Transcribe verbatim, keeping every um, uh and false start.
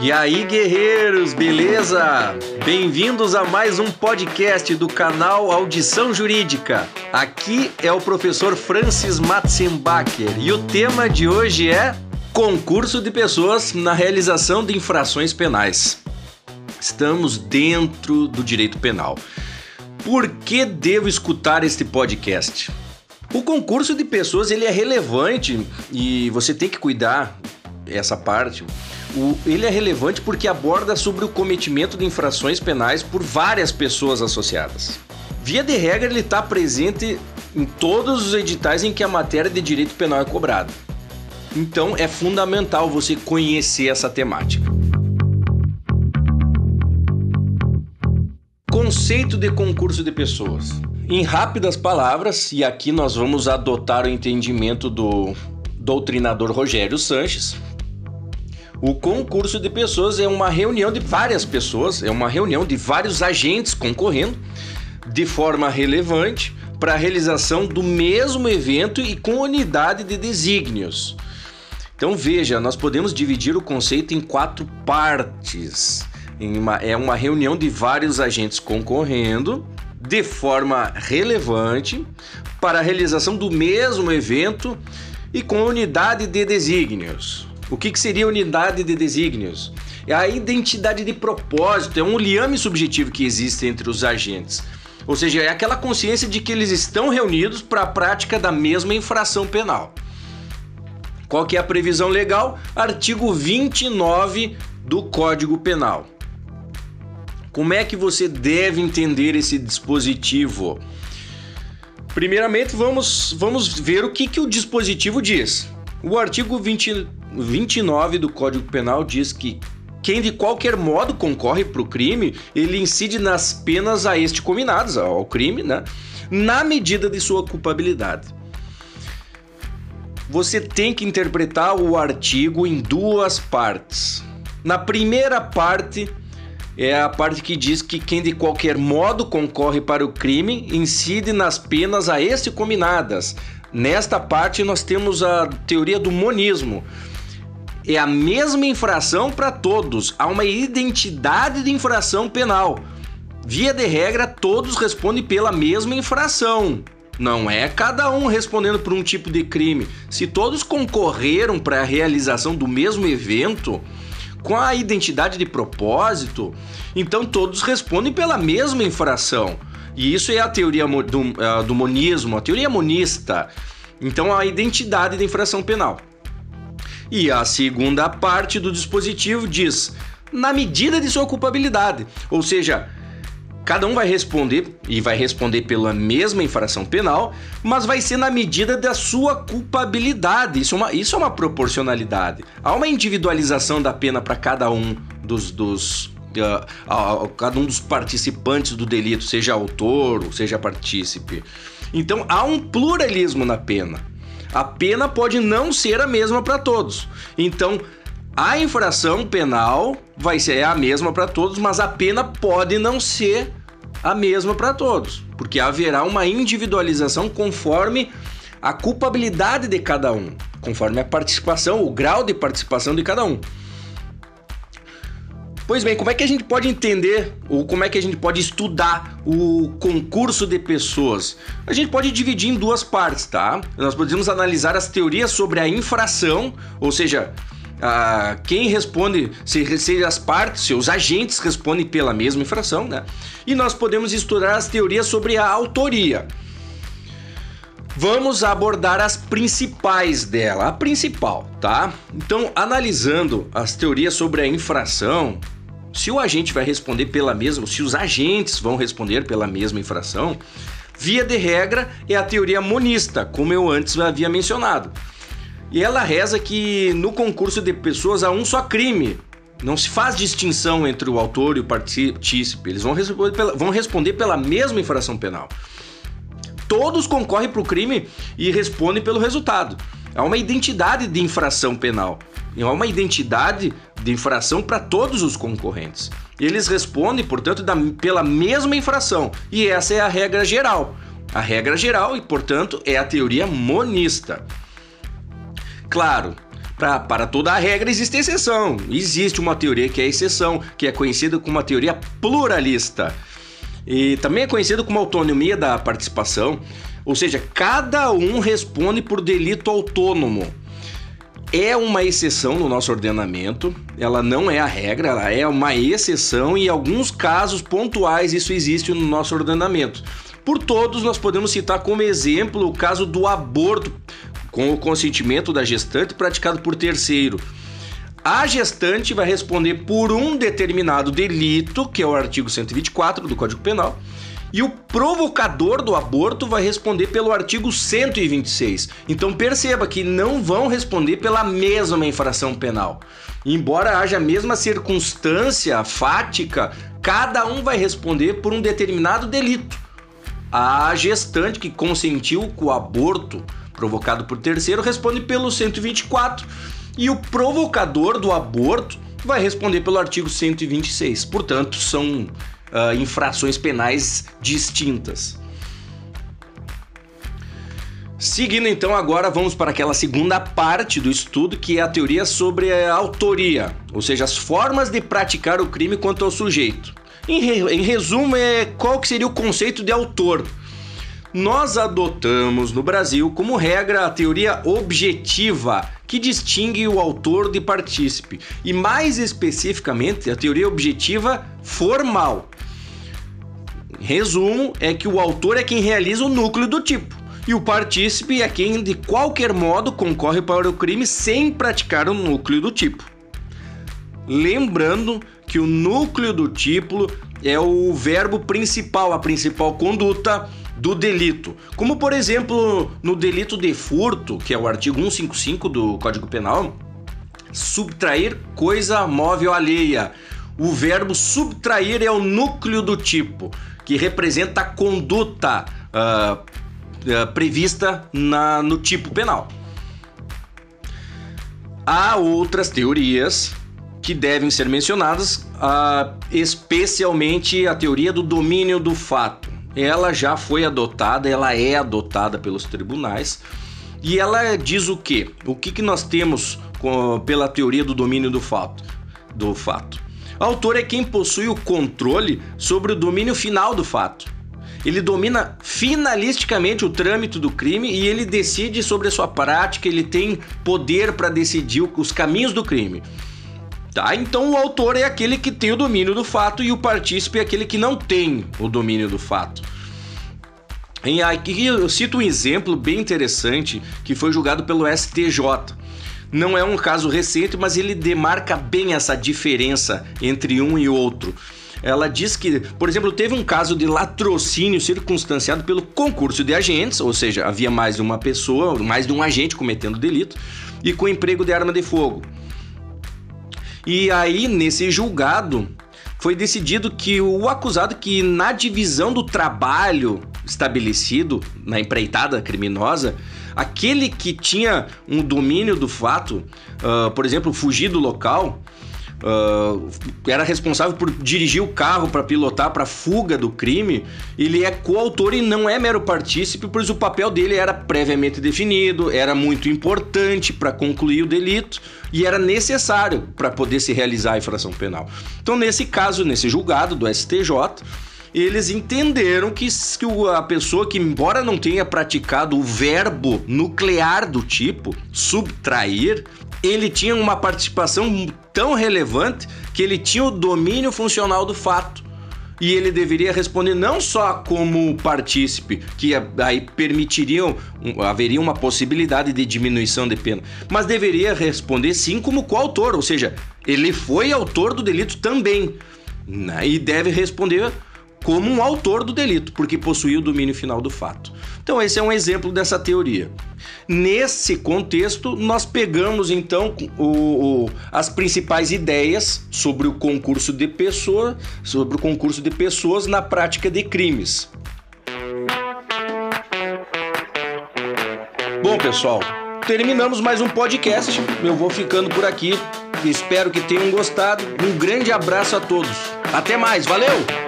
E aí, guerreiros, beleza? Bem-vindos a mais um podcast do canal Audição Jurídica. Aqui é o professor Francis Matzenbacher e o tema de hoje é concurso de pessoas na realização de infrações penais. Estamos dentro do direito penal. Por que devo escutar este podcast? O concurso de pessoas ele é relevante e você tem que cuidar essa parte. O, ele é relevante porque aborda sobre o cometimento de infrações penais por várias pessoas associadas. Via de regra, ele está presente em todos os editais em que a matéria de direito penal é cobrada. Então, é fundamental você conhecer essa temática. Conceito de concurso de pessoas. Em rápidas palavras, e aqui nós vamos adotar o entendimento do doutrinador Rogério Sanches, o concurso de pessoas é uma reunião de várias pessoas, é uma reunião de vários agentes concorrendo de forma relevante para a realização do mesmo evento e com unidade de desígnios. Então veja, nós podemos dividir o conceito em quatro partes. Em uma, é uma reunião de vários agentes concorrendo de forma relevante para a realização do mesmo evento e com unidade de desígnios. O que que seria unidade de desígnios? É a identidade de propósito, é um liame subjetivo que existe entre os agentes. Ou seja, é aquela consciência de que eles estão reunidos para a prática da mesma infração penal. Qual que é a previsão legal? Artigo vinte e nove do Código Penal. Como é que você deve entender esse dispositivo? Primeiramente, vamos, vamos ver o que que o dispositivo diz. O artigo vinte e nove do Código Penal diz que quem de qualquer modo concorre para o crime, ele incide nas penas a este cominadas, ao crime, né? Na medida de sua culpabilidade. Você tem que interpretar o artigo em duas partes. Na primeira parte, é a parte que diz que quem de qualquer modo concorre para o crime, incide nas penas a este cominadas. Nesta parte nós temos a teoria do monismo. É a mesma infração para todos, há uma identidade de infração penal. Via de regra, todos respondem pela mesma infração. Não é cada um respondendo por um tipo de crime. Se todos concorreram para a realização do mesmo evento, com a identidade de propósito, então todos respondem pela mesma infração. E isso é a teoria do, do monismo, a teoria monista. Então, a identidade da infração penal. E a segunda parte do dispositivo diz, na medida de sua culpabilidade. Ou seja, cada um vai responder, e vai responder pela mesma infração penal, mas vai ser na medida da sua culpabilidade. Isso é uma, isso é uma proporcionalidade. Há uma individualização da pena para cada um dos... dos cada um dos participantes do delito, seja autor ou seja partícipe. Então há um pluralismo na pena. A pena pode não ser a mesma para todos. Então a infração penal vai ser a mesma para todos, mas a pena pode não ser a mesma para todos, porque haverá uma individualização conforme a culpabilidade de cada um, conforme a participação, o grau de participação de cada um. Pois bem, como é que a gente pode entender ou como é que a gente pode estudar o concurso de pessoas? A gente pode dividir em duas partes, tá? Nós podemos analisar as teorias sobre a infração, ou seja, a, quem responde, se, se as partes, se os agentes respondem pela mesma infração, né? E nós podemos estudar as teorias sobre a autoria. Vamos abordar as principais dela, a principal, tá? Então, analisando as teorias sobre a infração, se o agente vai responder pela mesma, se os agentes vão responder pela mesma infração, via de regra é a teoria monista, como eu antes havia mencionado. E ela reza que no concurso de pessoas há um só crime, não se faz distinção entre o autor e o partícipe, eles vão responder pela, vão responder pela mesma infração penal. Todos concorrem para o crime e respondem pelo resultado. Há uma identidade de infração penal. Há uma identidade de infração para todos os concorrentes. Eles respondem, portanto, da, pela mesma infração. E essa é a regra geral. A regra geral, e portanto, é a teoria monista. Claro, Pra, para toda a regra existe exceção. Existe uma teoria que é exceção, que é conhecida como a teoria pluralista. E também é conhecida como autonomia da participação. Ou seja, cada um responde por delito autônomo. É uma exceção no nosso ordenamento, ela não é a regra, ela é uma exceção e em alguns casos pontuais isso existe no nosso ordenamento. Por todos, nós podemos citar como exemplo o caso do aborto com o consentimento da gestante praticado por terceiro. A gestante vai responder por um determinado delito, que é o artigo cento e vinte e quatro do Código Penal, e o provocador do aborto vai responder pelo artigo cento e vinte e seis. Então perceba que não vão responder pela mesma infração penal. Embora haja a mesma circunstância fática, cada um vai responder por um determinado delito. A gestante que consentiu com o aborto provocado por terceiro responde pelo cento e vinte e quatro e o provocador do aborto vai responder pelo artigo cento e vinte e seis. Portanto, são Uh, infrações penais distintas. Seguindo então, agora vamos para aquela segunda parte do estudo, que é a teoria sobre a autoria, ou seja, as formas de praticar o crime quanto ao sujeito. Em, re... em resumo, é qual que seria o conceito de autor? Nós adotamos no Brasil como regra a teoria objetiva, que distingue o autor de partícipe, e mais especificamente a teoria objetiva formal. Resumo é que o autor é quem realiza o núcleo do tipo, e o partícipe é quem de qualquer modo concorre para o crime sem praticar o núcleo do tipo. Lembrando que o núcleo do tipo é o verbo principal, a principal conduta do delito, como por exemplo no delito de furto, que é o artigo cento e cinquenta e cinco do Código Penal, subtrair coisa móvel alheia. O verbo subtrair é o núcleo do tipo, que representa a conduta uh, uh, prevista na, no tipo penal. Há outras teorias que devem ser mencionadas, uh, especialmente a teoria do domínio do fato. Ela já foi adotada, ela é adotada pelos tribunais e ela diz o quê? O que, que nós temos com, pela teoria do domínio do fato? do fato? O autor é quem possui o controle sobre o domínio final do fato. Ele domina finalisticamente o trâmite do crime e ele decide sobre a sua prática, ele tem poder para decidir os caminhos do crime. Tá? Então o autor é aquele que tem o domínio do fato e o partícipe é aquele que não tem o domínio do fato. E aqui eu cito um exemplo bem interessante que foi julgado pelo S T J. Não é um caso recente, mas ele demarca bem essa diferença entre um e outro. Ela diz que, por exemplo, teve um caso de latrocínio circunstanciado pelo concurso de agentes, ou seja, havia mais de uma pessoa, mais de um agente cometendo delito, e com emprego de arma de fogo. E aí, nesse julgado, foi decidido que o acusado que na divisão do trabalho estabelecido, na empreitada criminosa, aquele que tinha um domínio do fato, uh, por exemplo, fugir do local, uh, era responsável por dirigir o carro para pilotar para a fuga do crime, ele é coautor e não é mero partícipe, pois o papel dele era previamente definido, era muito importante para concluir o delito, e era necessário para poder se realizar a infração penal. Então, nesse caso, nesse julgado do S T J, eles entenderam que, que a pessoa que, embora não tenha praticado o verbo nuclear do tipo, subtrair, ele tinha uma participação tão relevante que ele tinha o domínio funcional do fato. E ele deveria responder não só como partícipe, que aí permitiriam, haveria uma possibilidade de diminuição de pena, mas deveria responder sim como coautor, ou seja, ele foi autor do delito também, né? E deve responder como um autor do delito, porque possuiu o domínio final do fato. Então esse é um exemplo dessa teoria. Nesse contexto, nós pegamos então o, o, as principais ideias sobre o concurso de pessoa, sobre o concurso de pessoas na prática de crimes. Bom, pessoal, terminamos mais um podcast. Eu vou ficando por aqui. Espero que tenham gostado. Um grande abraço a todos. Até mais, valeu!